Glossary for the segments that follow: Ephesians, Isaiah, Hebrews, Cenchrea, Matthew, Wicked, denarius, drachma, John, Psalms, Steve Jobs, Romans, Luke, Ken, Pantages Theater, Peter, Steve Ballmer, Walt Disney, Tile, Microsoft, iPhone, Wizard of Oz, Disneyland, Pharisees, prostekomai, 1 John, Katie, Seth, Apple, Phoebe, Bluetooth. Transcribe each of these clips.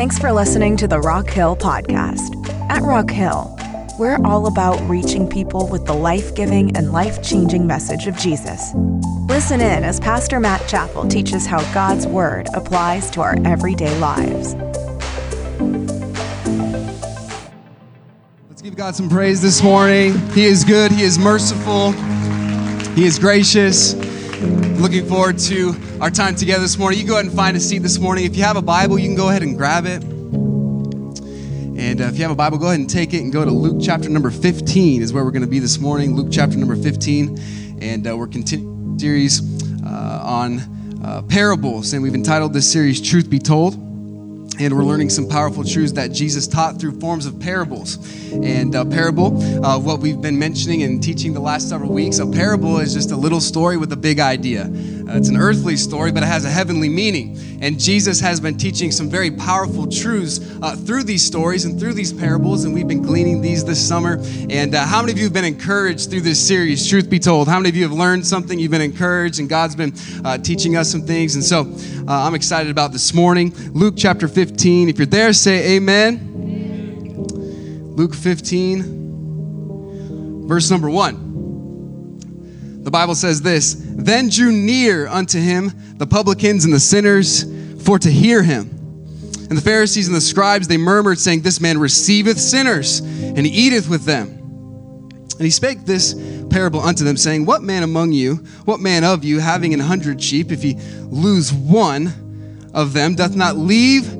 Thanks for listening to the Rock Hill podcast. At Rock Hill, we're all about reaching people with the life-giving and life-changing message of Jesus. Listen in as Pastor Matt Chappell teaches how God's Word applies to our everyday lives. Let's give God some praise this morning. He is good. He is merciful. He is gracious. Looking forward to our time together this morning. You go ahead and find a seat this morning. If you have a Bible, you can go ahead and grab it. And if you have a Bible, go ahead and take it and go to Luke chapter number 15 is where we're going to be this morning. Luke chapter number 15. And we're continuing the series on parables. And we've entitled this series, Truth Be Told. And we're learning some powerful truths that Jesus taught through forms of parables. And a parable, what we've been mentioning and teaching the last several weeks, a parable is just a little story with a big idea. It's an earthly story, but it has a heavenly meaning. And Jesus has been teaching some very powerful truths through these stories and through these parables, and we've been gleaning these this summer. And how many of you have been encouraged through this series, Truth Be Told? How many of you have learned something? You've been encouraged, and God's been teaching us some things. And so I'm excited about this morning. Luke chapter 15. If you're there, say amen. Luke 15, verse number 1. The Bible says this, "Then drew near unto him the publicans and the sinners for to hear him. And the Pharisees and the scribes, they murmured, saying, This man receiveth sinners and eateth with them. And he spake this parable unto them, saying, What man of you, having 100 sheep, if he lose one of them, doth not leave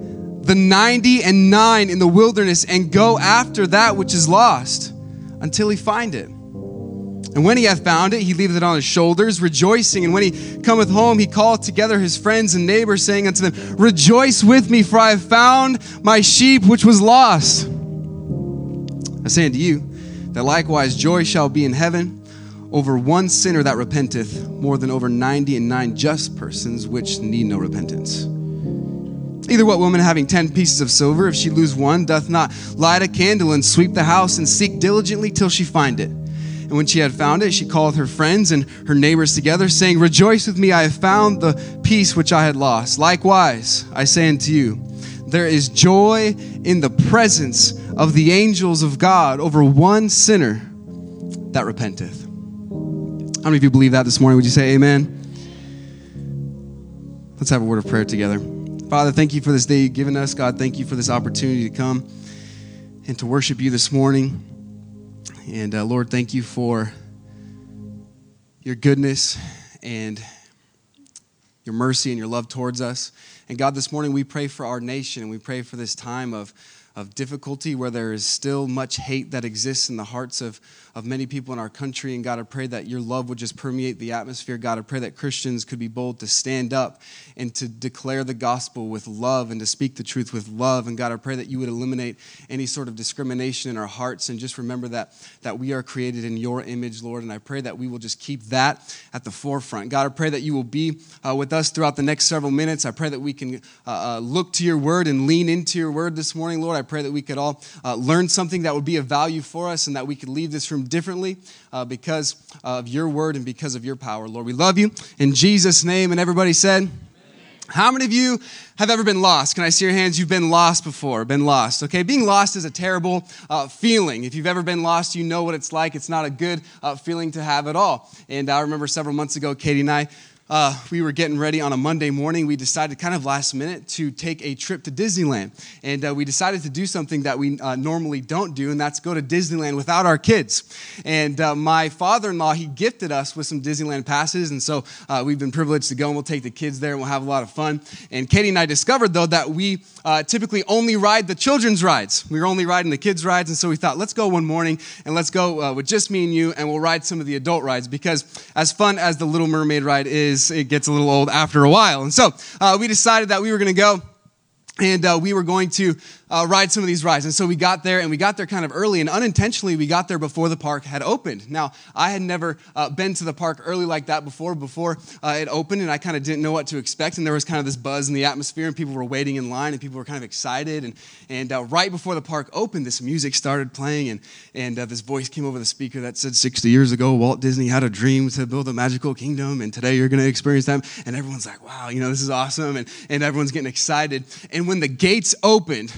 the 99 in the wilderness and go after that which is lost until he find it? And when he hath found it, he leaveth it on his shoulders, rejoicing. And when he cometh home, he calleth together his friends and neighbors, saying unto them, Rejoice with me, for I have found my sheep which was lost. I say unto you, that likewise joy shall be in heaven over one sinner that repenteth, more than over 99 just persons which need no repentance. Either what woman having 10 pieces of silver, if she lose one, doth not light a candle and sweep the house and seek diligently till she find it? And when she had found it, she called her friends and her neighbors together, saying, Rejoice with me, I have found the piece which I had lost. Likewise, I say unto you, there is joy in the presence of the angels of God over one sinner that repenteth." How many of you believe that this morning? Would you say amen? Let's have a word of prayer together. Father, thank you for this day you've given us. God, thank you for this opportunity to come and to worship you this morning. And Lord, thank you for your goodness and your mercy and your love towards us. And God, this morning we pray for our nation. We pray for this time of difficulty where there is still much hate that exists in the hearts of many people in our country. And God, I pray that your love would just permeate the atmosphere. God, I pray that Christians could be bold to stand up and to declare the gospel with love and to speak the truth with love. And God, I pray that you would eliminate any sort of discrimination in our hearts. And just remember that we are created in your image, Lord. And I pray that we will just keep that at the forefront. God, I pray that you will be with us throughout the next several minutes. I pray that we can look to your word and lean into your word this morning, Lord. I pray that we could all learn something that would be of value for us and that we could leave this room differently because of your word and because of your power, Lord. We love you in Jesus' name. And everybody said, Amen. How many of you have ever been lost? Can I see your hands? You've been lost before. Been lost. Okay, being lost is a terrible feeling. If you've ever been lost, you know what it's like. It's not a good feeling to have at all. And I remember several months ago, Katie and I, we were getting ready on a Monday morning. We decided kind of last minute to take a trip to Disneyland. And we decided to do something that we normally don't do, and that's go to Disneyland without our kids. And my father-in-law, he gifted us with some Disneyland passes. And so we've been privileged to go, and we'll take the kids there, and we'll have a lot of fun. And Katie and I discovered, though, that we typically only ride the children's rides. We were only riding the kids' rides. And so we thought, let's go one morning, and let's go with just me and you, and we'll ride some of the adult rides. Because as fun as the Little Mermaid ride is, it gets a little old after a while. And so we decided that we were going to go and we were going to ride some of these rides. And so we got there, and we got there kind of early, and unintentionally we got there before the park had opened. Now, I had never been to the park early like that before it opened, and I kind of didn't know what to expect, and there was kind of this buzz in the atmosphere, and people were waiting in line, and people were kind of excited, and right before the park opened, this music started playing, and this voice came over the speaker that said, 60 years ago, Walt Disney had a dream to build a magical kingdom, and today you're going to experience that, and everyone's like, wow, you know, this is awesome, and everyone's getting excited, and and when the gates opened,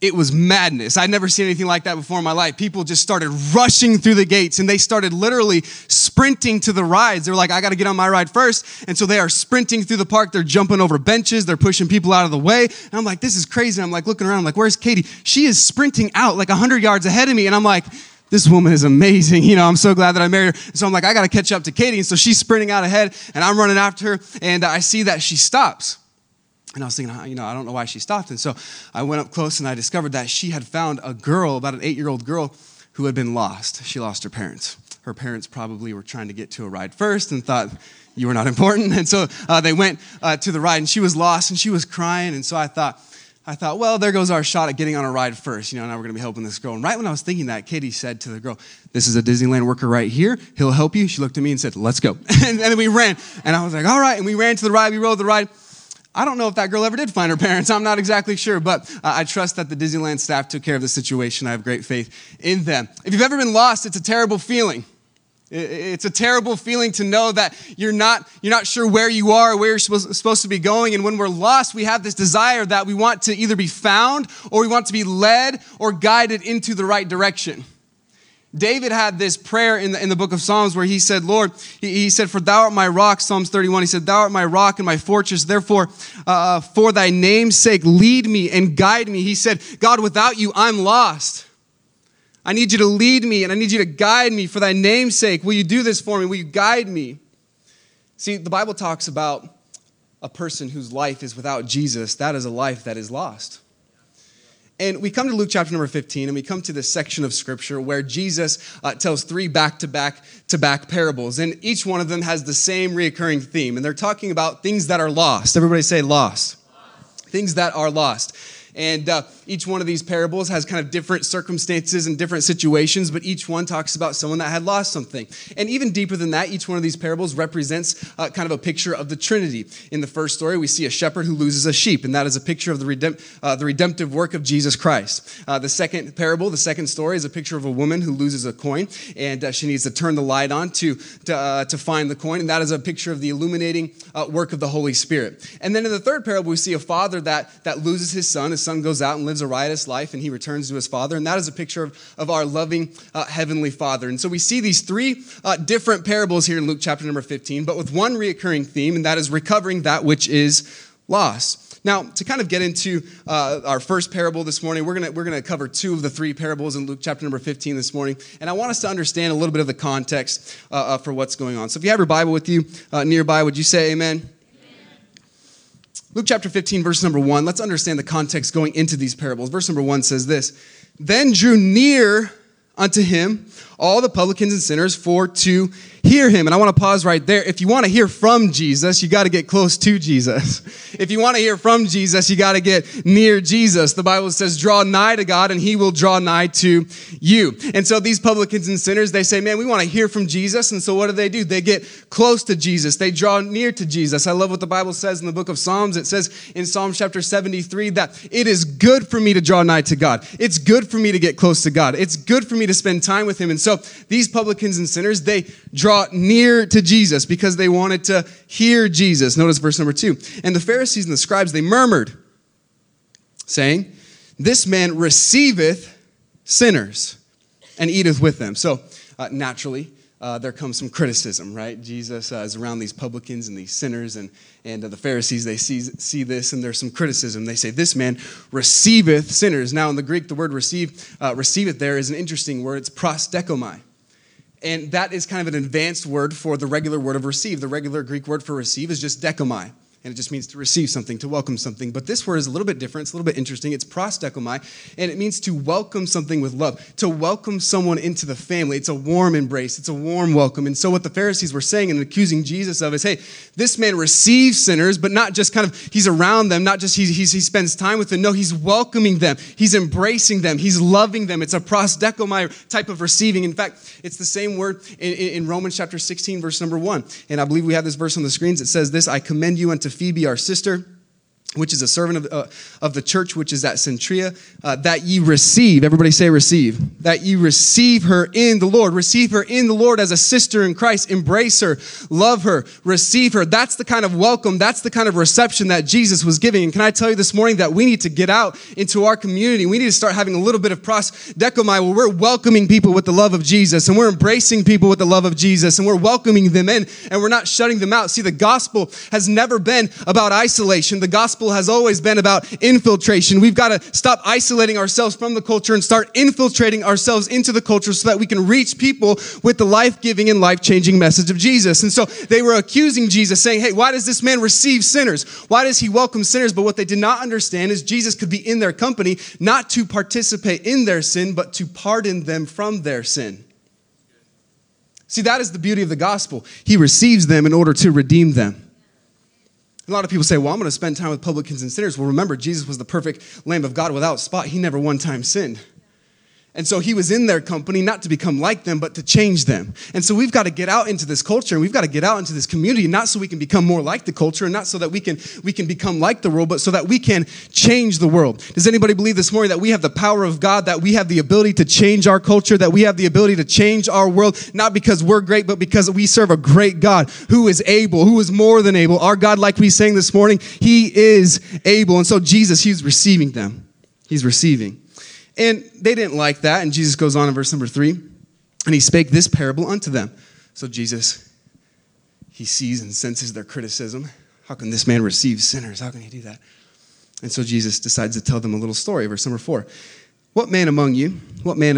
it was madness. I'd never seen anything like that before in my life. People just started rushing through the gates, and they started literally sprinting to the rides. They were like, I got to get on my ride first. And so they are sprinting through the park. They're jumping over benches. They're pushing people out of the way. And I'm like, this is crazy. And I'm like looking around. I'm like, where's Katie? She is sprinting out like 100 yards ahead of me. And I'm like, this woman is amazing. You know, I'm so glad that I married her. So I'm like, I got to catch up to Katie. And so she's sprinting out ahead, and I'm running after her. And I see that she stops. And I was thinking, you know, I don't know why she stopped. And so I went up close, and I discovered that she had found a girl, about an 8-year-old girl, who had been lost. She lost her parents. Her parents probably were trying to get to a ride first and thought, you were not important. And so they went to the ride, and she was lost, and she was crying. And so I thought, well, there goes our shot at getting on a ride first. You know, now we're going to be helping this girl. And right when I was thinking that, Katie said to the girl, this is a Disneyland worker right here. He'll help you. She looked at me and said, let's go. And then we ran. And I was like, all right. And we ran to the ride. We rode the ride. I don't know if that girl ever did find her parents. I'm not exactly sure, but I trust that the Disneyland staff took care of the situation. I have great faith in them. If you've ever been lost, it's a terrible feeling. It's a terrible feeling to know that you're not sure where you are, or where you're supposed to be going. And when we're lost, we have this desire that we want to either be found, or we want to be led or guided into the right direction. David had this prayer in the book of Psalms where he said, Lord, he said, for thou art my rock, Psalms 31. He said, thou art my rock and my fortress. Therefore, for thy name's sake, lead me and guide me. He said, God, without you, I'm lost. I need you to lead me, and I need you to guide me for thy name's sake. Will you do this for me? Will you guide me? See, the Bible talks about a person whose life is without Jesus. That is a life that is lost. And we come to Luke chapter number 15, and we come to this section of Scripture where Jesus tells three back-to-back parables. And each one of them has the same reoccurring theme. And they're talking about things that are lost. Everybody say lost. Lost. Things that are lost. And each one of these parables has kind of different circumstances and different situations, but each one talks about someone that had lost something. And even deeper than that, each one of these parables represents kind of a picture of the Trinity. In the first story, we see a shepherd who loses a sheep, and that is a picture of the redemptive work of Jesus Christ. The second parable, the second story, is a picture of a woman who loses a coin, and she needs to turn the light on to find the coin, and that is a picture of the illuminating work of the Holy Spirit. And then in the third parable, we see a father that loses his son. His son goes out and lives a riotous life, and he returns to his father. And that is a picture of our loving Heavenly Father. And so we see these three different parables here in Luke chapter number 15, but with one reoccurring theme, and that is recovering that which is lost. Now, to kind of get into our first parable this morning, we're gonna cover two of the three parables in Luke chapter number 15 this morning. And I want us to understand a little bit of the context for what's going on. So if you have your Bible with you nearby, would you say amen? Luke chapter 15, verse number 1. Let's understand the context going into these parables. Verse number 1 says this, then drew near unto him all the publicans and sinners for to hear him. And I want to pause right there. If you want to hear from Jesus, you got to get close to Jesus. If you want to hear from Jesus, you got to get near Jesus. The Bible says, draw nigh to God and he will draw nigh to you. And so these publicans and sinners, they say, man, we want to hear from Jesus. And so what do? They get close to Jesus. They draw near to Jesus. I love what the Bible says in the book of Psalms. It says in Psalm chapter 73 that it is good for me to draw nigh to God. It's good for me to get close to God. It's good for me to spend time with him. And so these publicans and sinners, they draw near to Jesus because they wanted to hear Jesus. Notice verse number 2. And the Pharisees and the scribes, they murmured, saying, this man receiveth sinners and eateth with them. So naturally, there comes some criticism, right? Jesus is around these publicans and these sinners, and the Pharisees, they see this, and there's some criticism. They say, this man receiveth sinners. Now, in the Greek, the word receiveth there is an interesting word. It's prostekomai. And that is kind of an advanced word for the regular word of receive. The regular Greek word for receive is just dekomai, and it just means to receive something, to welcome something. But this word is a little bit different. It's a little bit interesting. It's prostekomai, and it means to welcome something with love, to welcome someone into the family. It's a warm embrace. It's a warm welcome. And so what the Pharisees were saying and accusing Jesus of is, hey, this man receives sinners, but not just kind of he's around them, not just he spends time with them. No, he's welcoming them. He's embracing them. He's loving them. It's a prostekomai type of receiving. In fact, it's the same word in Romans chapter 16, verse number 1. And I believe we have this verse on the screens. It says this, I commend you unto Phoebe, our sister, which is a servant of the church, which is at Cenchrea, that ye receive. Everybody say receive. That ye receive her in the Lord. Receive her in the Lord as a sister in Christ. Embrace her. Love her. Receive her. That's the kind of welcome. That's the kind of reception that Jesus was giving. And can I tell you this morning that we need to get out into our community. We need to start having a little bit of prosdecomai where we're welcoming people with the love of Jesus. And we're embracing people with the love of Jesus. And we're welcoming them in. And we're not shutting them out. See, the gospel has never been about isolation. The gospel has always been about infiltration. We've got to stop isolating ourselves from the culture and start infiltrating ourselves into the culture so that we can reach people with the life-giving and life-changing message of Jesus. And so they were accusing Jesus, saying, hey, why does this man receive sinners? Why does he welcome sinners? But what they did not understand is Jesus could be in their company, not to participate in their sin, but to pardon them from their sin. See, that is the beauty of the gospel. He receives them in order to redeem them. A lot of people say, well, I'm going to spend time with publicans and sinners. Well, remember, Jesus was the perfect Lamb of God without spot. He never one time sinned. And so he was in their company, not to become like them, but to change them. And so we've got to get out into this culture, and we've got to get out into this community, not so we can become more like the culture, and not so that we can become like the world, but so that we can change the world. Does anybody believe this morning that we have the power of God, that we have the ability to change our culture, that we have the ability to change our world, not because we're great, but because we serve a great God who is able, who is more than able. Our God, like we sang this morning, he is able. And so Jesus, he's receiving them. He's receiving. And they didn't like that. And Jesus goes on in verse number 3. And he spake this parable unto them. So Jesus, he sees and senses their criticism. How can this man receive sinners? How can he do that? And so Jesus decides to tell them a little story. Verse number 4. What man of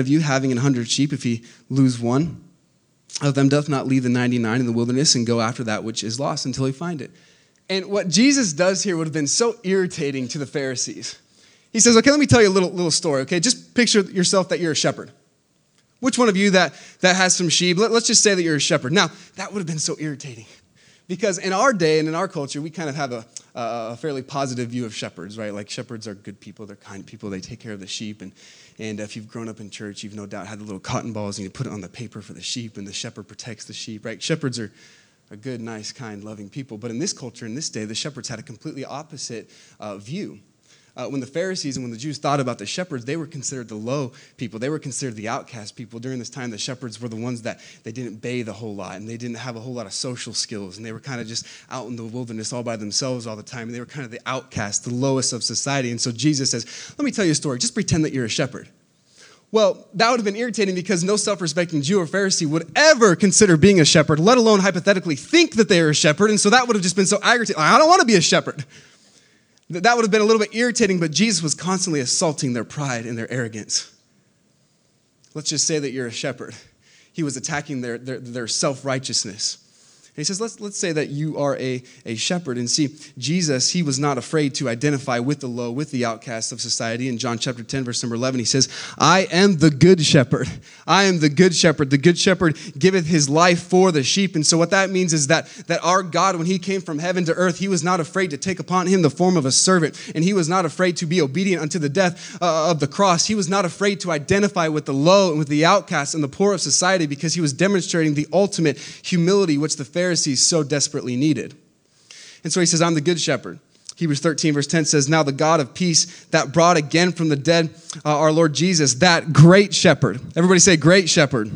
you, having 100 sheep, if he lose one of them, doth not leave the 99 in the wilderness and go after that which is lost until he find it? And what Jesus does here would have been so irritating to the Pharisees. He says, okay, let me tell you a little story, okay? Just picture yourself that you're a shepherd. Which one of you that has some sheep? Let's just say that you're a shepherd. Now, that would have been so irritating because in our day and in our culture, we kind of have a fairly positive view of shepherds, right? Like shepherds are good people. They're kind people. They take care of the sheep. And if you've grown up in church, you've no doubt had the little cotton balls and you put it on the paper for the sheep and the shepherd protects the sheep, right? Shepherds are good, nice, kind, loving people. But in this culture, in this day, the shepherds had a completely opposite view. When the Pharisees and when the Jews thought about the shepherds, they were considered the low people. They were considered the outcast people. During this time, the shepherds were the ones that they didn't bathe a whole lot, and they didn't have a whole lot of social skills, and they were kind of just out in the wilderness all by themselves all the time, and they were kind of the outcast, the lowest of society. And so Jesus says, let me tell you a story. Just pretend that you're a shepherd. Well, that would have been irritating because no self-respecting Jew or Pharisee would ever consider being a shepherd, let alone hypothetically think that they are a shepherd, and so that would have just been so aggravating. I don't want to be a shepherd. That would have been a little bit irritating, but Jesus was constantly assaulting their pride and their arrogance. Let's just say that you're a shepherd. He was attacking their self-righteousness. And he says, let's say that you are a shepherd. And see, Jesus, he was not afraid to identify with the low, with the outcasts of society. In John chapter 10, verse number 11, he says, I am the good shepherd. I am the good shepherd. The good shepherd giveth his life for the sheep. And so what that means is that our God, when he came from heaven to earth, he was not afraid to take upon him the form of a servant. And he was not afraid to be obedient unto the death of the cross. He was not afraid to identify with the low and with the outcasts and the poor of society because he was demonstrating the ultimate humility, which the Pharisees so desperately needed. And so he says, I'm the good shepherd. Hebrews 13 verse 10 says, now the God of peace that brought again from the dead our Lord Jesus, that great shepherd. Everybody say great shepherd.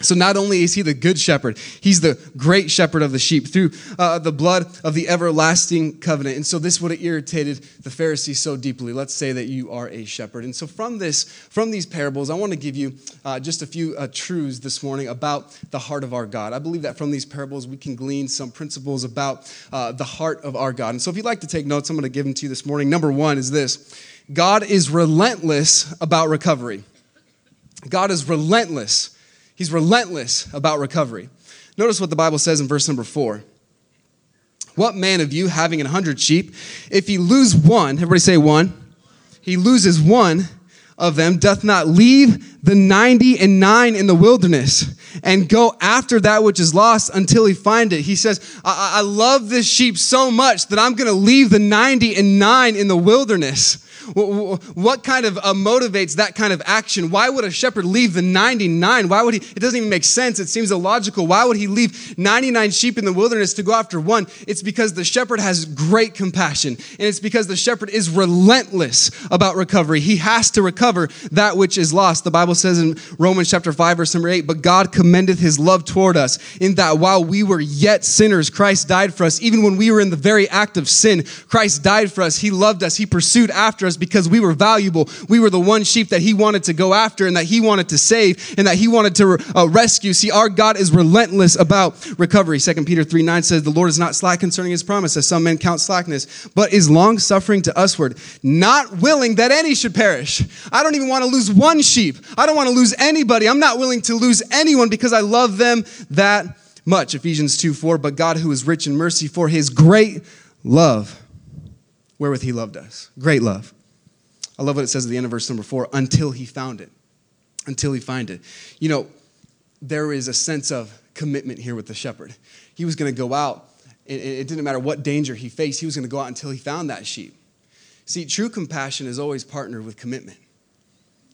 So not only is he the good shepherd, he's the great shepherd of the sheep through the blood of the everlasting covenant. And so this would have irritated the Pharisees so deeply. Let's say that you are a shepherd. And so from these parables, I want to give you just a few truths this morning about the heart of our God. I believe that from these parables, we can glean some principles about the heart of our God. And so if you'd like to take notes, I'm going to give them to you this morning. Number one is this. God is relentless about recovery. God is relentless. He's relentless about recovery. Notice what the Bible says in verse number 4. What man of you, having 100 sheep, if he lose one, everybody say one, he loses one of them, doth not leave the 99 in the wilderness and go after that which is lost until he find it. He says, I love this sheep so much that I'm going to leave the 99 in the wilderness. What kind of motivates that kind of action? Why would a shepherd leave the 99? Why would he? It doesn't even make sense. It seems illogical. Why would he leave 99 sheep in the wilderness to go after one? It's because the shepherd has great compassion, and it's because the shepherd is relentless about recovery. He has to recover that which is lost. The Bible says in Romans chapter 5, verse number 8, "But God commendeth his love toward us, in that while we were yet sinners, Christ died for us." Even when we were in the very act of sin, Christ died for us. He loved us. He pursued after us because we were valuable. We were the one sheep that he wanted to go after and that he wanted to save and that he wanted to rescue. See, our God is relentless about recovery. 2 Peter 3:9 says, "The Lord is not slack concerning his promise, as some men count slackness, but is long-suffering to usward, not willing that any should perish." I don't even want to lose one sheep. I don't want to lose anybody. I'm not willing to lose anyone because I love them that much. Ephesians 2:4, "But God, who is rich in mercy, for his great love, wherewith he loved us." Great love. I love what it says at the end of verse number 4, "until he found it." Until he find it. You know, there is a sense of commitment here with the shepherd. He was going to go out. It didn't matter what danger he faced. He was going to go out until he found that sheep. See, true compassion is always partnered with commitment.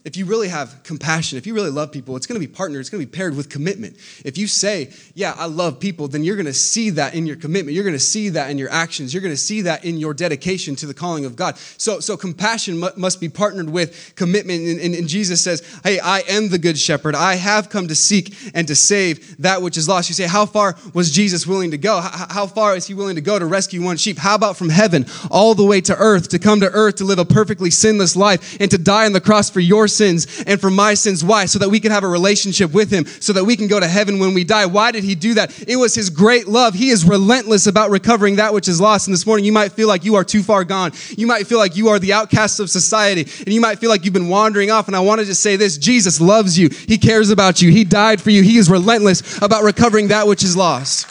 If you really have compassion, if you really love people, it's going to be partnered. It's going to be paired with commitment. If you say, yeah, I love people, then you're going to see that in your commitment. You're going to see that in your actions. You're going to see that in your dedication to the calling of God. So compassion must be partnered with commitment. And Jesus says, hey, I am the good shepherd. I have come to seek and to save that which is lost. You say, how far was Jesus willing to go? How far is he willing to go to rescue one sheep? How about from heaven all the way to earth, to come to earth, to live a perfectly sinless life and to die on the cross for your sins and for my sins. Why? So that we can have a relationship with him, so that we can go to heaven when we die. Why did he do that? It was his great love. He is relentless about recovering that which is lost. And this morning, you might feel like you are too far gone. You might feel like you are the outcast of society, and you might feel like you've been wandering off. And I want to just say this: Jesus loves you. He cares about you. He died for you. He is relentless about recovering that which is lost.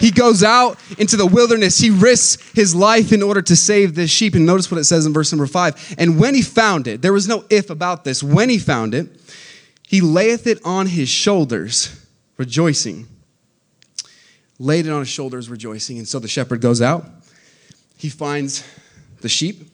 He goes out into the wilderness. He risks his life in order to save this sheep. And notice what it says in verse number 5. "And when he found it," there was no if about this. When he found it, "he layeth it on his shoulders, rejoicing." Laid it on his shoulders, rejoicing. And so the shepherd goes out. He finds the sheep.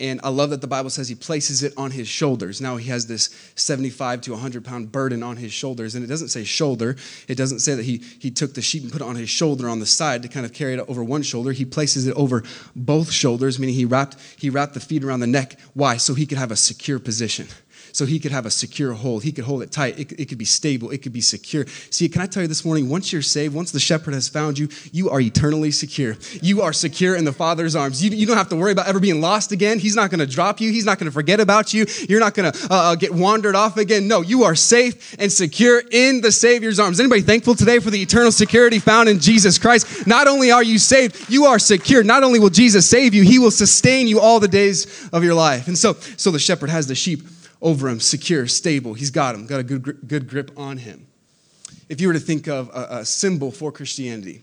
And I love that the Bible says he places it on his shoulders. Now he has this 75 to 100-pound burden on his shoulders. And it doesn't say shoulder. It doesn't say that he took the sheep and put it on his shoulder on the side to kind of carry it over one shoulder. He places it over both shoulders, meaning he wrapped the feet around the neck. Why? So he could have a secure position. So he could have a secure hold. He could hold it tight. It could be stable. It could be secure. See, can I tell you this morning, once you're saved, once the shepherd has found you, you are eternally secure. You are secure in the Father's arms. You don't have to worry about ever being lost again. He's not going to drop you. He's not going to forget about you. You're not going to get wandered off again. No, you are safe and secure in the Savior's arms. Anybody thankful today for the eternal security found in Jesus Christ? Not only are you saved, you are secure. Not only will Jesus save you, he will sustain you all the days of your life. And so the shepherd has the sheep over him, secure, stable. He's got him, got a good grip on him. If you were to think of a symbol for Christianity,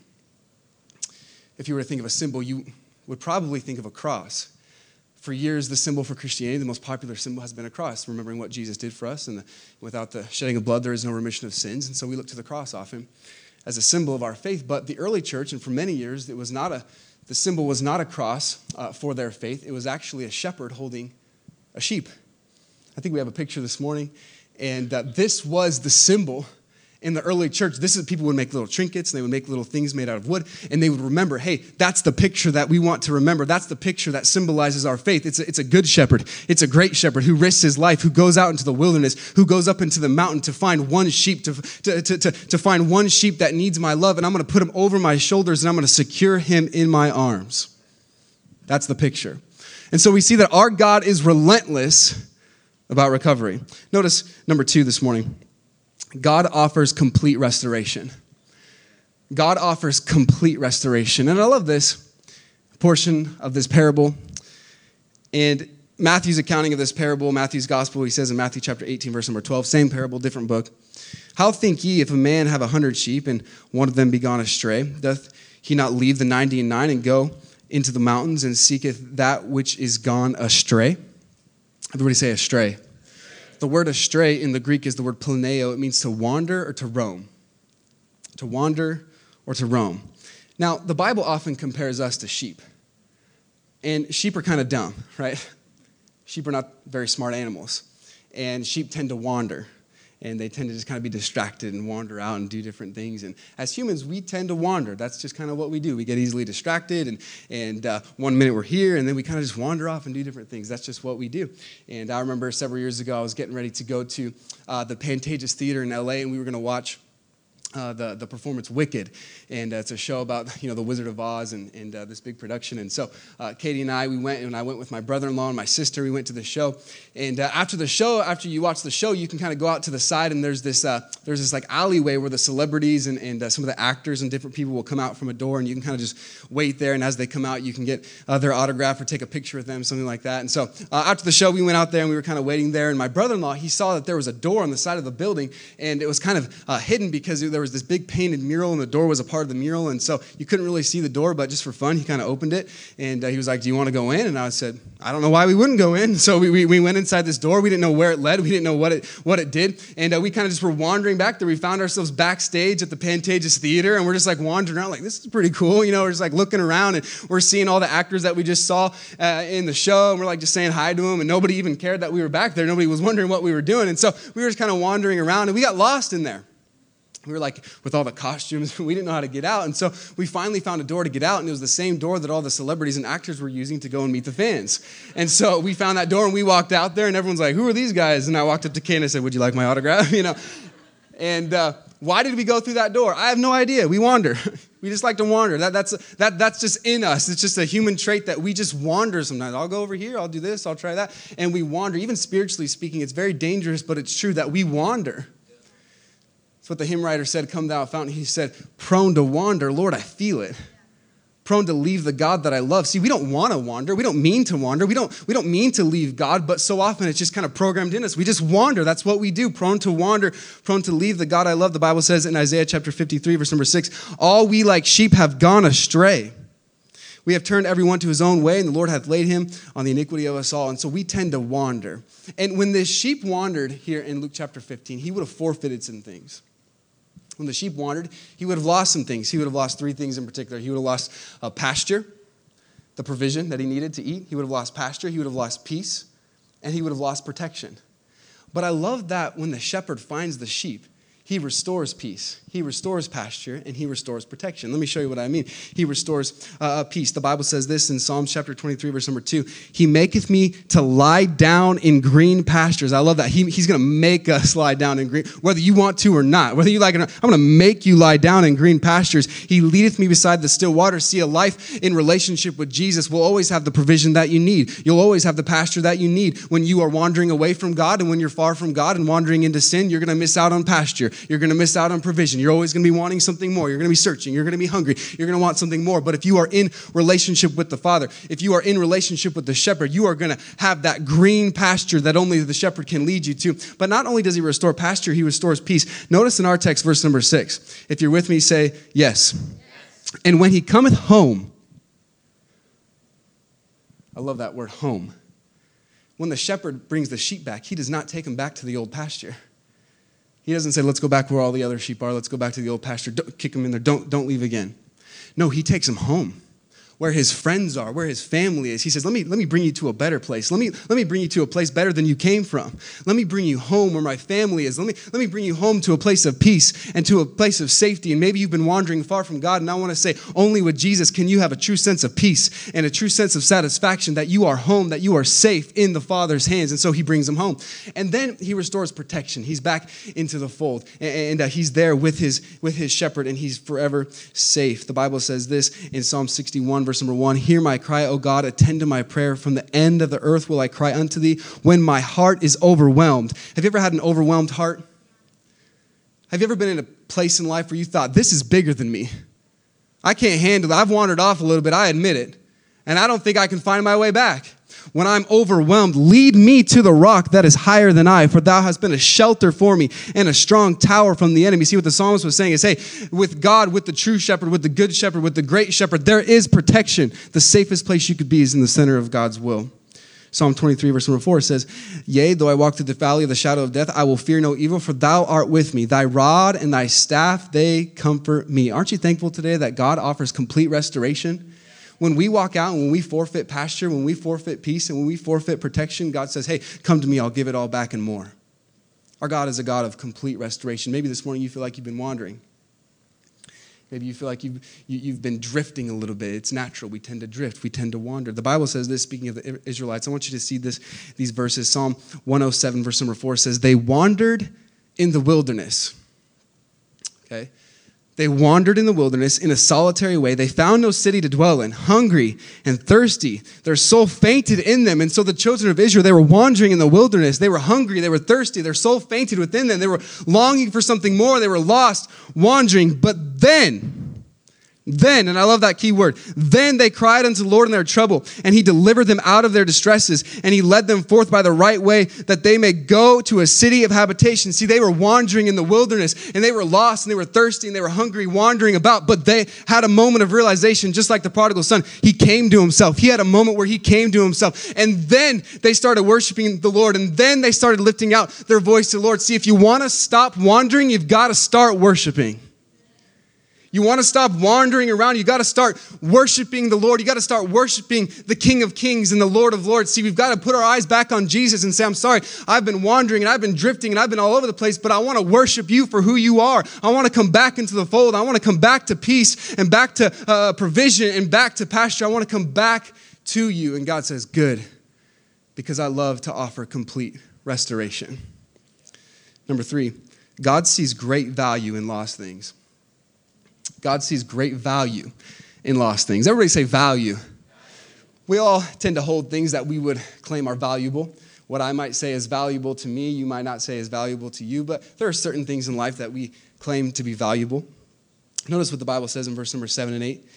if you were to think of a symbol, you would probably think of a cross. For years, the symbol for Christianity, the most popular symbol, has been a cross, remembering what Jesus did for us. And without the shedding of blood, there is no remission of sins. And so we look to the cross often as a symbol of our faith. But the early church, and for many years, the symbol was not a cross for their faith. It was actually a shepherd holding a sheep. I think we have a picture this morning, and this was the symbol in the early church. This is, people would make little trinkets, and they would make little things made out of wood, and they would remember, hey, that's the picture that we want to remember. That's the picture that symbolizes our faith. It's a good shepherd. It's a great shepherd who risks his life, who goes out into the wilderness, who goes up into the mountain to find one sheep, to find one sheep that needs my love, and I'm going to put him over my shoulders, and I'm going to secure him in my arms. That's the picture. And so we see that our God is relentless about recovery. Notice number 2 this morning. God offers complete restoration. God offers complete restoration. And I love this portion of this parable. And Matthew's accounting of this parable, Matthew's gospel, he says in Matthew chapter 18, verse number 12, same parable, different book. "How think ye, if a man have 100 sheep, and one of them be gone astray, doth he not leave the 99 and go into the mountains and seeketh that which is gone astray?" Everybody say astray. The word astray in the Greek is the word planeo. It means to wander or to roam. To wander or to roam. Now, the Bible often compares us to sheep. And sheep are kind of dumb, right? sheep are not very smart animals, and sheep tend to wander, and they tend to just kind of be distracted and wander out and do different things. And as humans, we tend to wander. That's just kind of what we do. We get easily distracted, and 1 minute we're here, and then we kind of just wander off and do different things. That's just what we do. And I remember several years ago, I was getting ready to go to the Pantages Theater in L.A., and we were going to watch the performance Wicked, and it's a show about, you know, the Wizard of Oz and this big production. And so Katie and I, we went, and I went with my brother-in-law and my sister. We went to the show, and after the show, after you watch the show, you can kind of go out to the side, and there's this like alleyway where the celebrities and some of the actors and different people will come out from a door, and you can kind of just wait there, and as they come out, you can get their autograph or take a picture with them, something like that. And so after the show, we went out there, and we were kind of waiting there, and my brother-in-law, he saw that there was a door on the side of the building, and it was kind of hidden because there was this big painted mural, and the door was a part of the mural, and so you couldn't really see the door, but just for fun, he kind of opened it, and he was like, "Do you want to go in?" And I said, "I don't know why we wouldn't go in." So we went inside this door. We didn't know where it led. We didn't know what it did, and we kind of just were wandering back there. We found ourselves backstage at the Pantages Theater, and we're just like wandering around, like, this is pretty cool, you know. We're just like looking around, and we're seeing all the actors that we just saw in the show, and we're like just saying hi to them, and nobody even cared that we were back there. Nobody was wondering what we were doing, and so we were just kind of wandering around, and we got lost in there. We were like, with all the costumes, we didn't know how to get out. And so we finally found a door to get out, and it was the same door that all the celebrities and actors were using to go and meet the fans. And so we found that door, and we walked out there, and everyone's like, "Who are these guys?" And I walked up to Ken, and I said, "Would you like my autograph?" You know. And why did we go through that door? I have no idea. We wander. We just like to wander. That's just in us. It's just a human trait that we just wander sometimes. I'll go over here. I'll do this. I'll try that. And we wander. Even spiritually speaking, it's very dangerous, but it's true that we wander. That's what the hymn writer said, "Come thou fountain." He said, "Prone to wander, Lord, I feel it. Prone to leave the God that I love." See, we don't want to wander. We don't mean to wander. We don't mean to leave God, but so often it's just kind of programmed in us. We just wander. That's what we do. Prone to wander, prone to leave the God I love. The Bible says in Isaiah chapter 53, verse number 6, "All we like sheep have gone astray. We have turned everyone to his own way, and the Lord hath laid him on the iniquity of us all." And so we tend to wander. And when this sheep wandered here in Luke chapter 15, he would have forfeited some things. When the sheep wandered, he would have lost some things. He would have lost three things in particular. He would have lost pasture, the provision that he needed to eat. He would have lost pasture. He would have lost peace. And he would have lost protection. But I love that when the shepherd finds the sheep, he restores peace. He restores pasture, and he restores protection. Let me show you what I mean. He restores peace. The Bible says this in Psalms chapter 23, verse number 2. "He maketh me to lie down in green pastures." I love that. He's going to make us lie down in green, whether you want to or not. Whether you like it or not, I'm going to make you lie down in green pastures. "He leadeth me beside the still waters." See, a life in relationship with Jesus will always have the provision that you need. You'll always have the pasture that you need. When you are wandering away from God, and when you're far from God and wandering into sin, you're going to miss out on pasture. You're going to miss out on provision. You're always going to be wanting something more. You're going to be searching. You're going to be hungry. You're going to want something more. But if you are in relationship with the Father, if you are in relationship with the shepherd, you are going to have that green pasture that only the shepherd can lead you to. But not only does he restore pasture, he restores peace. Notice in our text, verse number 6. If you're with me, say, "Yes." Yes. "And when he cometh home," I love that word, home. When the shepherd brings the sheep back, he does not take them back to the old pasture. He doesn't say, "Let's go back where all the other sheep are. Let's go back to the old pasture. Don't kick them in there. Don't leave again." No, he takes them home, where his friends are, where his family is. He says, let me bring you to a better place. Let me bring you to a place better than you came from. Let me bring you home where my family is. Let me bring you home to a place of peace and to a place of safety. And maybe you've been wandering far from God, and I want to say, only with Jesus can you have a true sense of peace and a true sense of satisfaction that you are home, that you are safe in the Father's hands. And so he brings them home. And then he restores protection. He's back into the fold, and he's there with his shepherd, and he's forever safe. The Bible says this in Psalm 61, verse number 1, "Hear my cry, O God, attend to my prayer. From the end of the earth will I cry unto thee when my heart is overwhelmed." Have you ever had an overwhelmed heart? Have you ever been in a place in life where you thought, "This is bigger than me. I can't handle it. I've wandered off a little bit, I admit it, and I don't think I can find my way back." When I'm overwhelmed, lead me to the rock that is higher than I, for thou hast been a shelter for me and a strong tower from the enemy. See, what the psalmist was saying is, hey, with God, with the true shepherd, with the good shepherd, with the great shepherd, there is protection. The safest place you could be is in the center of God's will. Psalm 23, verse number 4 says, "Yea, though I walk through the valley of the shadow of death, I will fear no evil, for thou art with me. Thy rod and thy staff, they comfort me." Aren't you thankful today that God offers complete restoration? when we walk out and when we forfeit pasture, when we forfeit peace, and when we forfeit protection, God says, hey, come to me, I'll give it all back and more. Our God is a God of complete restoration. Maybe this morning you feel like you've been wandering. Maybe you feel like you've been drifting a little bit. It's natural. We tend to drift. We tend to wander. The Bible says this, speaking of the Israelites. I want you to see these verses. Psalm 107, verse number 4 says, they wandered in the wilderness. Okay? They wandered in the wilderness in a solitary way. They found no city to dwell in, hungry and thirsty. Their soul fainted in them. And so the children of Israel, they were wandering in the wilderness. They were hungry. They were thirsty. Their soul fainted within them. They were longing for something more. They were lost, wandering. But then, and I love that key word, then they cried unto the Lord in their trouble, and he delivered them out of their distresses, and he led them forth by the right way, that they may go to a city of habitation. See, they were wandering in the wilderness, and they were lost, and they were thirsty, and they were hungry, wandering about, but they had a moment of realization, just like the prodigal son. He came to himself. He had a moment where he came to himself, and then they started worshiping the Lord, and then they started lifting out their voice to the Lord. See, if you want to stop wandering, you've got to start worshiping. You want to stop wandering around. You got to start worshiping the Lord. You got to start worshiping the King of Kings and the Lord of Lords. See, we've got to put our eyes back on Jesus and say, I'm sorry, I've been wandering and I've been drifting and I've been all over the place, but I want to worship you for who you are. I want to come back into the fold. I want to come back to peace and back to provision and back to pasture. I want to come back to you. And God says, good, because I love to offer complete restoration. Number 3, God sees great value in lost things. God sees great value in lost things. Everybody say value. We all tend to hold things that we would claim are valuable. What I might say is valuable to me, you might not say is valuable to you, but there are certain things in life that we claim to be valuable. Notice what the Bible says in verse number 7 and 8.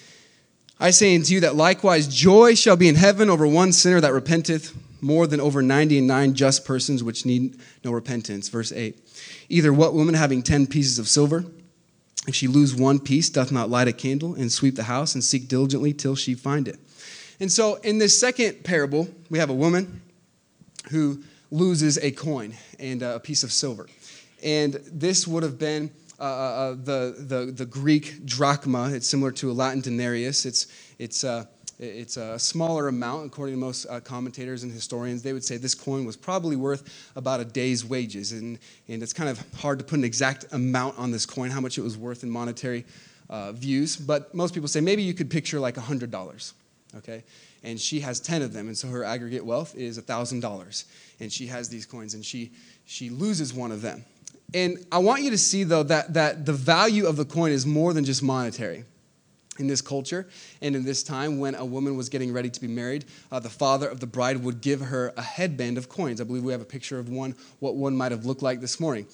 I say unto you that likewise joy shall be in heaven over one sinner that repenteth, more than over 99 just persons which need no repentance. Verse 8. Either what woman having 10 pieces of silver, if she lose one piece, doth not light a candle and sweep the house and seek diligently till she find it. And so in this second parable, we have a woman who loses a coin and a piece of silver. And this would have been the Greek drachma. It's similar to a Latin denarius. It's a smaller amount, according to most commentators and historians. They would say this coin was probably worth about a day's wages. And it's kind of hard to put an exact amount on this coin, how much it was worth in monetary views. But most people say maybe you could picture like $100, okay? And she has 10 of them, and so her aggregate wealth is $1,000. And she has these coins, and she loses one of them. And I want you to see, though, that the value of the coin is more than just monetary. In this culture and in this time, when a woman was getting ready to be married, the father of the bride would give her a headband of coins. I believe we have a picture of one, what one might have looked like this morning.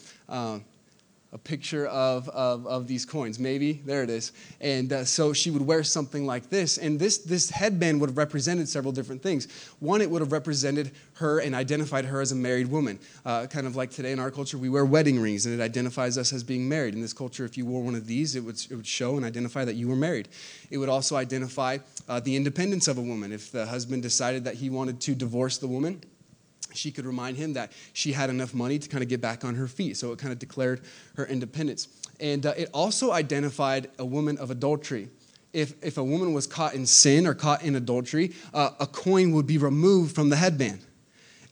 A picture of these coins, maybe. There it is. And so she would wear something like this. And this headband would have represented several different things. One, it would have represented her and identified her as a married woman. Kind of like today in our culture, we wear wedding rings, and it identifies us as being married. In this culture, if you wore one of these, it would show and identify that you were married. It would also identify the independence of a woman. If the husband decided that he wanted to divorce the woman, she could remind him that she had enough money to kind of get back on her feet. So it kind of declared her independence. And it also identified a woman of adultery. If a woman was caught in sin or caught in adultery, a coin would be removed from the headband.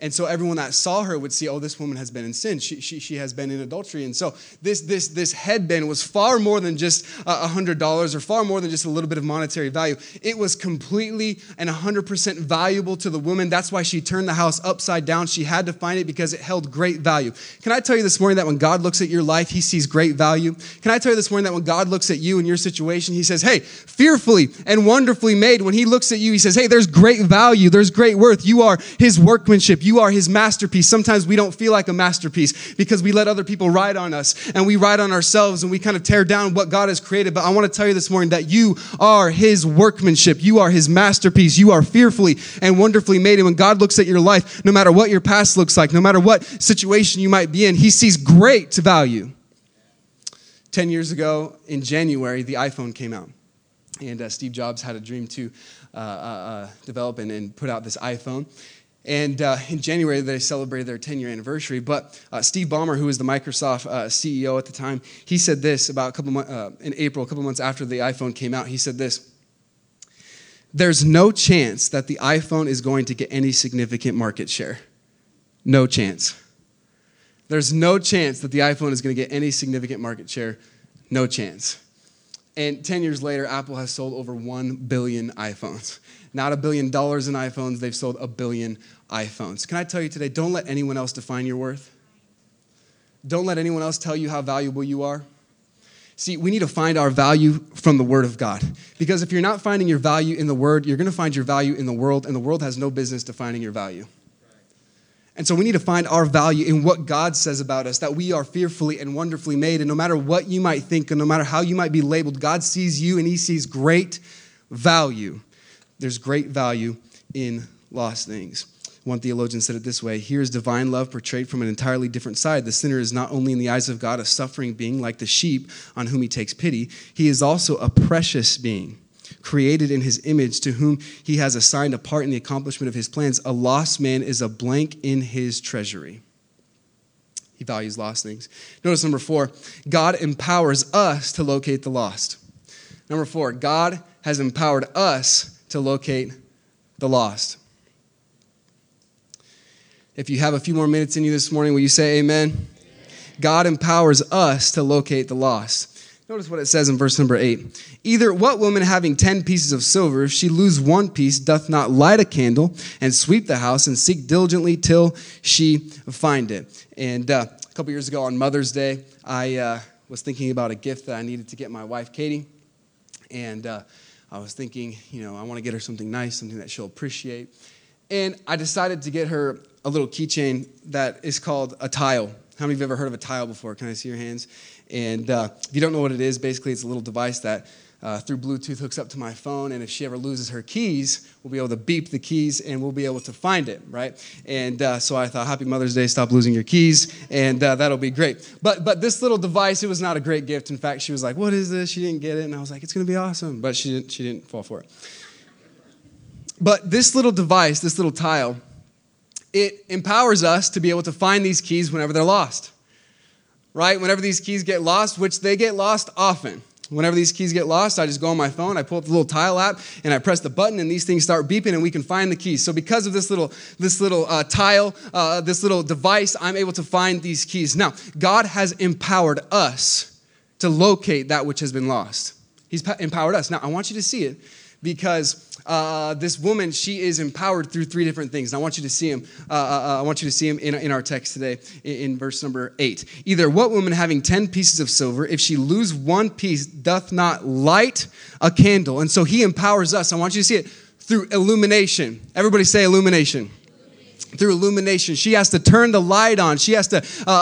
And so everyone that saw her would see, oh, this woman has been in sin. She has been in adultery. And so this headband was far more than just $100 or far more than just a little bit of monetary value. It was completely and 100% valuable to the woman. That's why she turned the house upside down. She had to find it because it held great value. Can I tell you this morning that when God looks at your life, he sees great value? Can I tell you this morning that when God looks at you and your situation, he says, hey, fearfully and wonderfully made. When he looks at you, he says, hey, there's great value. There's great worth. You are his workmanship. You are his masterpiece. Sometimes we don't feel like a masterpiece because we let other people ride on us and we ride on ourselves and we kind of tear down what God has created. But I want to tell you this morning that you are his workmanship. You are his masterpiece. You are fearfully and wonderfully made. And when God looks at your life, no matter what your past looks like, no matter what situation you might be in, he sees great value. 10 years ago in January, the iPhone came out. And Steve Jobs had a dream to develop and put out this iPhone. And in January, they celebrated their 10-year anniversary. But Steve Ballmer, who was the Microsoft CEO at the time, he said this about in April, a couple months after the iPhone came out. He said this, There's no chance that the iPhone is going to get any significant market share. No chance. There's no chance that the iPhone is going to get any significant market share. No chance. And 10 years later, Apple has sold over 1 billion iPhones. Not $1 billion in iPhones. They've sold 1 billion iPhones. Can I tell you today, don't let anyone else define your worth. Don't let anyone else tell you how valuable you are. See, we need to find our value from the Word of God. Because if you're not finding your value in the Word, you're going to find your value in the world, and the world has no business defining your value. And so we need to find our value in what God says about us, that we are fearfully and wonderfully made. And no matter what you might think and no matter how you might be labeled, God sees you and he sees great value. There's great value in lost things. One theologian said it this way: here's divine love portrayed from an entirely different side. The sinner is not only in the eyes of God a suffering being like the sheep on whom he takes pity, he is also a precious being, created in his image, to whom he has assigned a part in the accomplishment of his plans. A lost man is a blank in his treasury. He values lost things. Notice number 4, God empowers us to locate the lost. Number 4, God has empowered us to locate the lost. If you have a few more minutes in you this morning, will you say amen? Amen. God empowers us to locate the lost. Notice what it says in verse number 8. Either what woman having 10 pieces of silver, if she lose one piece, doth not light a candle and sweep the house and seek diligently till she find it? And a couple years ago on Mother's Day, I was thinking about a gift that I needed to get my wife, Katie. And I was thinking, I want to get her something nice, something that she'll appreciate. And I decided to get her a little keychain that is called a Tile. How many of you have ever heard of a Tile before? Can I see your hands? And if you don't know what it is, basically it's a little device that through Bluetooth hooks up to my phone, and if she ever loses her keys, we'll be able to beep the keys, and we'll be able to find it, right? And so I thought, happy Mother's Day, stop losing your keys, and that'll be great. But this little device, it was not a great gift. In fact, she was like, what is this? She didn't get it, and I was like, it's going to be awesome. But she didn't fall for it. But this little device, this little Tile, it empowers us to be able to find these keys whenever they're lost. Right? Whenever these keys get lost, which they get lost often. Whenever these keys get lost, I just go on my phone, I pull up the little Tile app, and I press the button, and these things start beeping, and we can find the keys. So because of this little Tile, this little device, I'm able to find these keys. Now, God has empowered us to locate that which has been lost. He's empowered us. Now, I want you to see it, because this woman, she is empowered through 3 different things. And I want you to see him. I want you to see him in our text today, in verse number 8. Either what woman having 10 pieces of silver, if she lose one piece, doth not light a candle? And so he empowers us. I want you to see it through illumination. Everybody say illumination. Through illumination. She has to turn the light on. She has to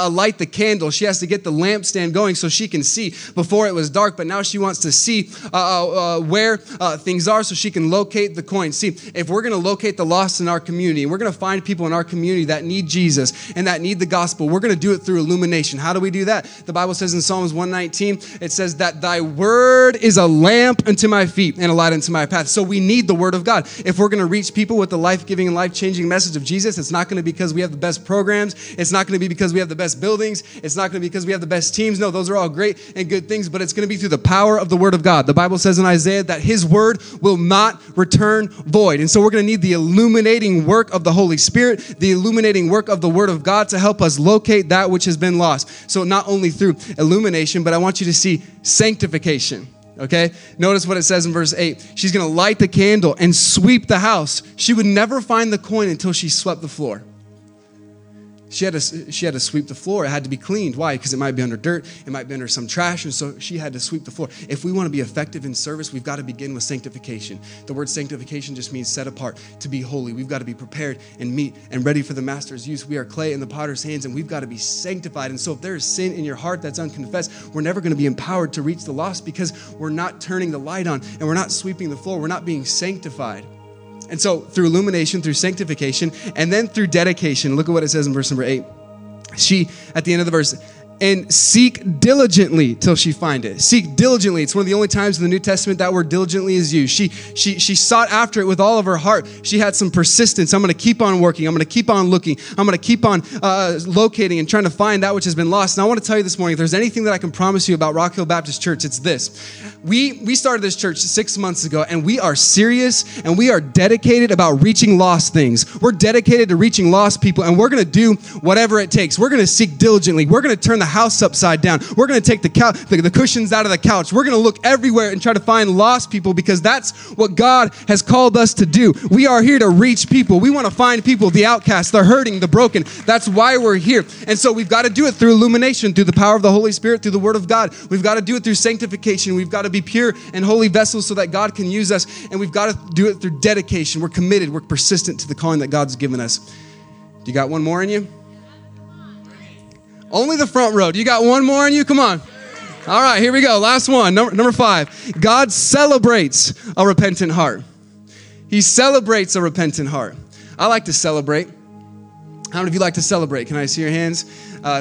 light the candle. She has to get the lampstand going so she can see. Before it was dark, but now she wants to see where things are so she can locate the coin. See, if we're going to locate the lost in our community, and we're going to find people in our community that need Jesus and that need the gospel, we're going to do it through illumination. How do we do that? The Bible says in Psalms 119, it says that thy word is a lamp unto my feet and a light unto my path. So we need the word of God. If we're going to reach people with the life-giving and life-changing message of Jesus, it's not going to be because we have the best programs. It's not going to be because we have the best buildings. It's not going to be because we have the best teams. No, those are all great and good things, but it's going to be through the power of the word of God. The Bible says in Isaiah that his word will not return void. And so we're going to need the illuminating work of the Holy Spirit, the illuminating work of the word of God to help us locate that which has been lost. So not only through illumination, but I want you to see sanctification. Okay, notice what it says in verse 8. She's going to light the candle and sweep the house. She would never find the coin until she swept the floor. She had to sweep the floor. It had to be cleaned. Why? Because it might be under dirt. It might be under some trash. And so she had to sweep the floor. If we want to be effective in service, we've got to begin with sanctification. The word sanctification just means set apart, to be holy. We've got to be prepared and meet and ready for the master's use. We are clay in the potter's hands, and we've got to be sanctified. And so if there is sin in your heart that's unconfessed, we're never going to be empowered to reach the lost because we're not turning the light on and we're not sweeping the floor. We're not being sanctified. And so through illumination, through sanctification, and then through dedication, look at what it says in verse number 8. She, at the end of the verse, and seek diligently till she find it. Seek diligently. It's one of the only times in the New Testament that word diligently is used. She sought after it with all of her heart. She had some persistence. I'm going to keep on working. I'm going to keep on looking. I'm going to keep on locating and trying to find that which has been lost. And I want to tell you this morning, if there's anything that I can promise you about Rock Hill Baptist Church, it's this. We started this church 6 months ago, and we are serious, and we are dedicated about reaching lost things. We're dedicated to reaching lost people, and we're going to do whatever it takes. We're going to seek diligently. We're going to turn the house upside down. We're going to take the cushions out of the couch. We're going to look everywhere and try to find lost people, because that's what God has called us to do. We are here to reach people. We want to find people, the outcast, the hurting, the broken. That's why we're here. And so we've got to do it through illumination, through the power of the Holy Spirit, through the Word of God. We've got to do it through sanctification. We've got to be pure and holy vessels so that God can use us. And we've got to do it through dedication. We're committed. We're persistent to the calling that God's given us. Do you got one more in you? Only the front row. You got one more in you? Come on. All right, here we go. Last one, number 5. God celebrates a repentant heart. He celebrates a repentant heart. I like to celebrate. How many of you like to celebrate? Can I see your hands?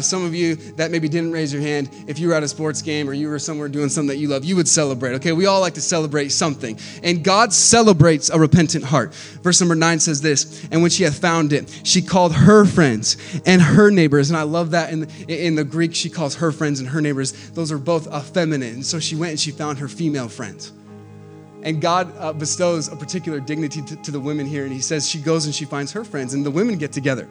Some of you that maybe didn't raise your hand, if you were at a sports game or you were somewhere doing something that you love, you would celebrate, okay? We all like to celebrate something. And God celebrates a repentant heart. Verse number 9 says this, and when she hath found it, she called her friends and her neighbors. And I love that in the Greek, she calls her friends and her neighbors. Those are both effeminate. And so she went and she found her female friends. And God bestows a particular dignity to the women here. And he says she goes and she finds her friends, and the women get together.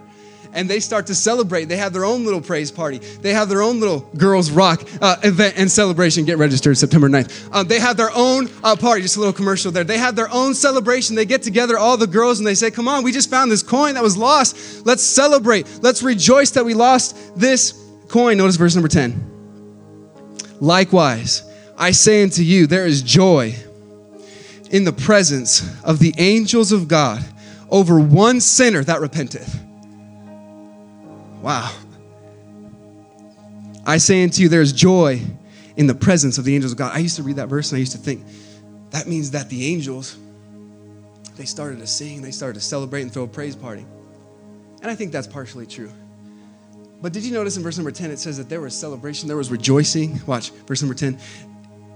And they start to celebrate. They have their own little praise party. They have their own little girls rock event and celebration. Get registered September 9th. They have their own party. Just a little commercial there. They have their own celebration. They get together, all the girls, and they say, come on, we just found this coin that was lost. Let's celebrate. Let's rejoice that we lost this coin. Notice verse number 10. Likewise, I say unto you, there is joy in the presence of the angels of God over one sinner that repenteth. Wow. I say unto you, there's joy in the presence of the angels of God. I used to read that verse and I used to think, that means that the angels, they started to sing, they started to celebrate and throw a praise party. And I think that's partially true. But did you notice in verse number 10, it says that there was celebration, there was rejoicing. Watch, verse number 10.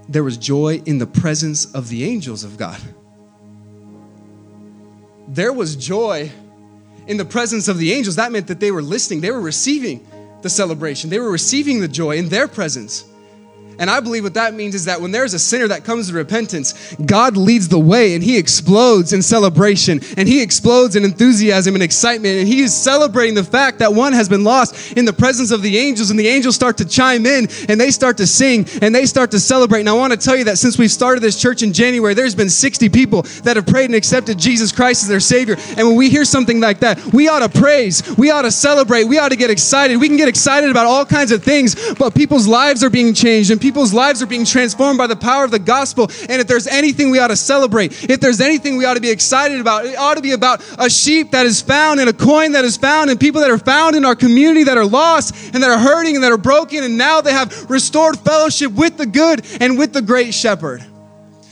There was joy in the presence of the angels of God. There was joy in the presence of the angels. That meant that they were listening. They were receiving the celebration. They were receiving the joy in their presence. And I believe what that means is that when there's a sinner that comes to repentance, God leads the way and he explodes in celebration and he explodes in enthusiasm and excitement. And he is celebrating the fact that one has been lost in the presence of the angels, and the angels start to chime in and they start to sing and they start to celebrate. And I want to tell you that since we've started this church in January, there's been 60 people that have prayed and accepted Jesus Christ as their Savior. And when we hear something like that, we ought to praise, we ought to celebrate, we ought to get excited. We can get excited about all kinds of things, but people's lives are being changed and people's lives are being transformed by the power of the gospel. And if there's anything we ought to celebrate, if there's anything we ought to be excited about, it ought to be about a sheep that is found and a coin that is found and people that are found in our community that are lost and that are hurting and that are broken, and now they have restored fellowship with the good and with the great shepherd.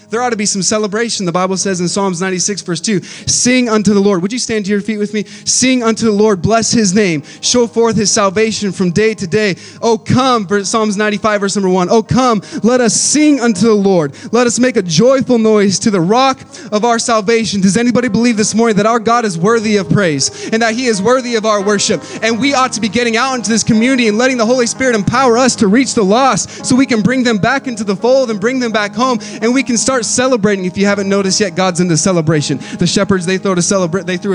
There ought to be some celebration. The Bible says in Psalms 96 verse 2, sing unto the Lord. Would you stand to your feet with me? Sing unto the Lord, bless his name. Show forth his salvation from day to day. Oh come, Psalms 95 verse number 1. Oh come, let us sing unto the Lord. Let us make a joyful noise to the rock of our salvation. Does anybody believe this morning that our God is worthy of praise and that he is worthy of our worship? And we ought to be getting out into this community and letting the Holy Spirit empower us to reach the lost so we can bring them back into the fold and bring them back home, and we can start celebrating. If you haven't noticed yet, God's into celebration. The shepherds, they threw a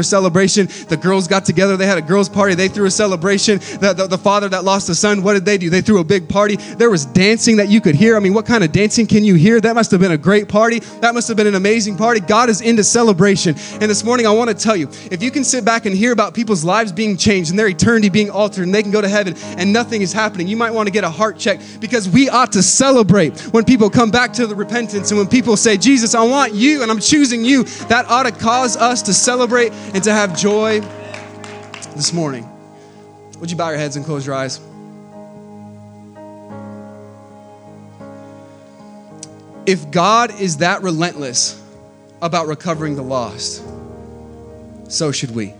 celebration. The girls got together. They had a girls' party. They threw a celebration. The father that lost a son, what did they do? They threw a big party. There was dancing that you could hear. I mean, what kind of dancing can you hear? That must have been a great party. That must have been an amazing party. God is into celebration. And this morning, I want to tell you, if you can sit back and hear about people's lives being changed and their eternity being altered and they can go to heaven and nothing is happening, you might want to get a heart check, because we ought to celebrate when people come back to the repentance and when people say, Jesus, I want you and I'm choosing you. That ought to cause us to celebrate and to have joy this morning. Would you bow your heads and close your eyes? If God is that relentless about recovering the lost, so should we.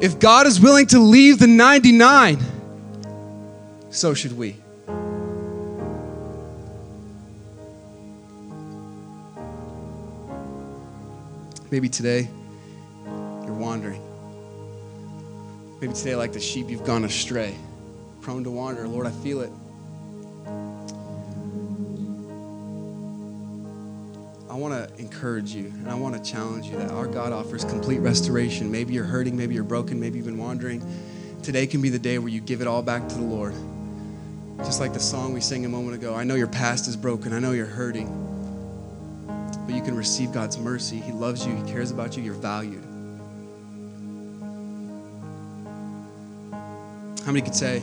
If God is willing to leave the 99, so should we. Maybe today you're wandering. Maybe today, like the sheep, you've gone astray, prone to wander. Lord, I feel it. I want to encourage you, and I want to challenge you that our God offers complete restoration. Maybe you're hurting, maybe you're broken, maybe you've been wandering. Today can be the day where you give it all back to the Lord. Just like the song we sang a moment ago, I know your past is broken, I know you're hurting, but you can receive God's mercy. He loves you, He cares about you, you're valued. How many could say,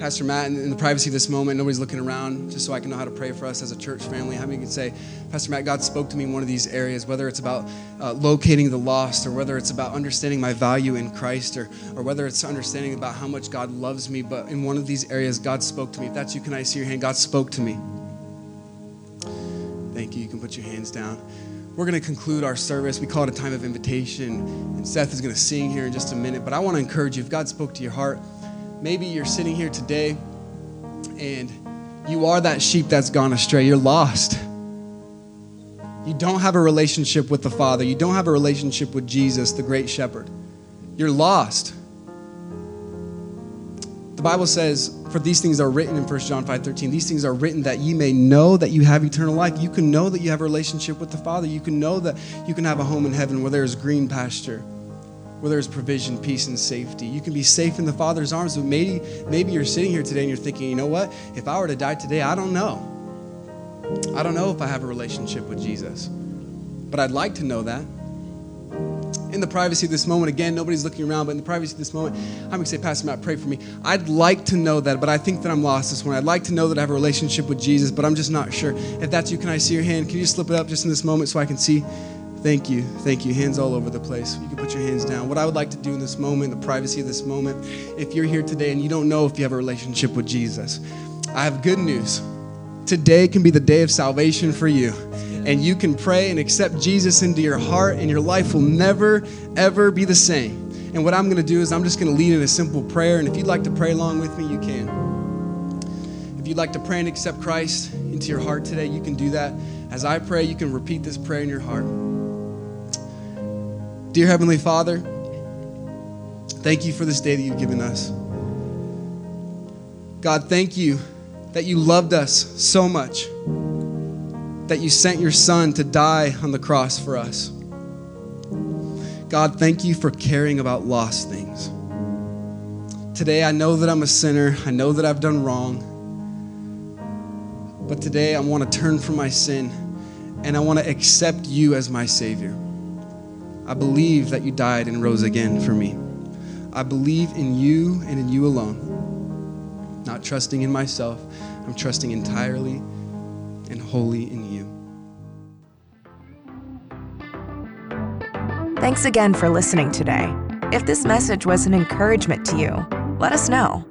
Pastor Matt, in the privacy of this moment, nobody's looking around, just so I can know how to pray for us as a church family. How many could say, Pastor Matt, God spoke to me in one of these areas, whether it's about locating the lost, or whether it's about understanding my value in Christ, or whether it's understanding about how much God loves me, but in one of these areas, God spoke to me. If that's you, can I see your hand? God spoke to me. Thank you. You can put your hands down. We're going to conclude our service. We call it a time of invitation, and Seth is going to sing here in just a minute, but I want to encourage you, if God spoke to your heart, maybe you're sitting here today and you are that sheep that's gone astray. You're lost. You don't have a relationship with the Father. You don't have a relationship with Jesus, the great shepherd. You're lost. The Bible says, for these things are written in 1 John 5:13, these things are written that ye may know that you have eternal life. You can know that you have a relationship with the Father. You can know that you can have a home in heaven where there is green pasture, where there's provision, peace, and safety. You can be safe in the Father's arms, but maybe you're sitting here today and you're thinking, you know what? If I were to die today, I don't know. I don't know if I have a relationship with Jesus, but I'd like to know that. In the privacy of this moment, again, nobody's looking around, but in the privacy of this moment, I'm going to say, Pastor Matt, pray for me. I'd like to know that, but I think that I'm lost this morning. I'd like to know that I have a relationship with Jesus, but I'm just not sure. If that's you, can I see your hand? Can you just slip it up just in this moment so I can see? Thank you. Thank you. Hands all over the place. You can put your hands down. What I would like to do in this moment, the privacy of this moment, if you're here today and you don't know if you have a relationship with Jesus, I have good news. Today can be the day of salvation for you. And you can pray and accept Jesus into your heart, and your life will never, ever be the same. And what I'm going to do is I'm just going to lead in a simple prayer. And if you'd like to pray along with me, you can. If you'd like to pray and accept Christ into your heart today, you can do that. As I pray, you can repeat this prayer in your heart. Dear Heavenly Father, thank you for this day that you've given us. God, thank you that you loved us so much, that you sent your Son to die on the cross for us. God, thank you for caring about lost things. Today, I know that I'm a sinner. I know that I've done wrong. But today, I want to turn from my sin, and I want to accept you as my Savior. I believe that you died and rose again for me. I believe in you and in you alone. Not trusting in myself, I'm trusting entirely and wholly in you. Thanks again for listening today. If this message was an encouragement to you, let us know.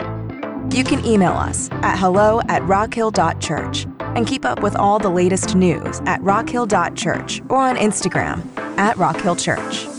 You can email us at hello@rockhill.church and keep up with all the latest news at rockhill.church or on Instagram @Rock Hill Church.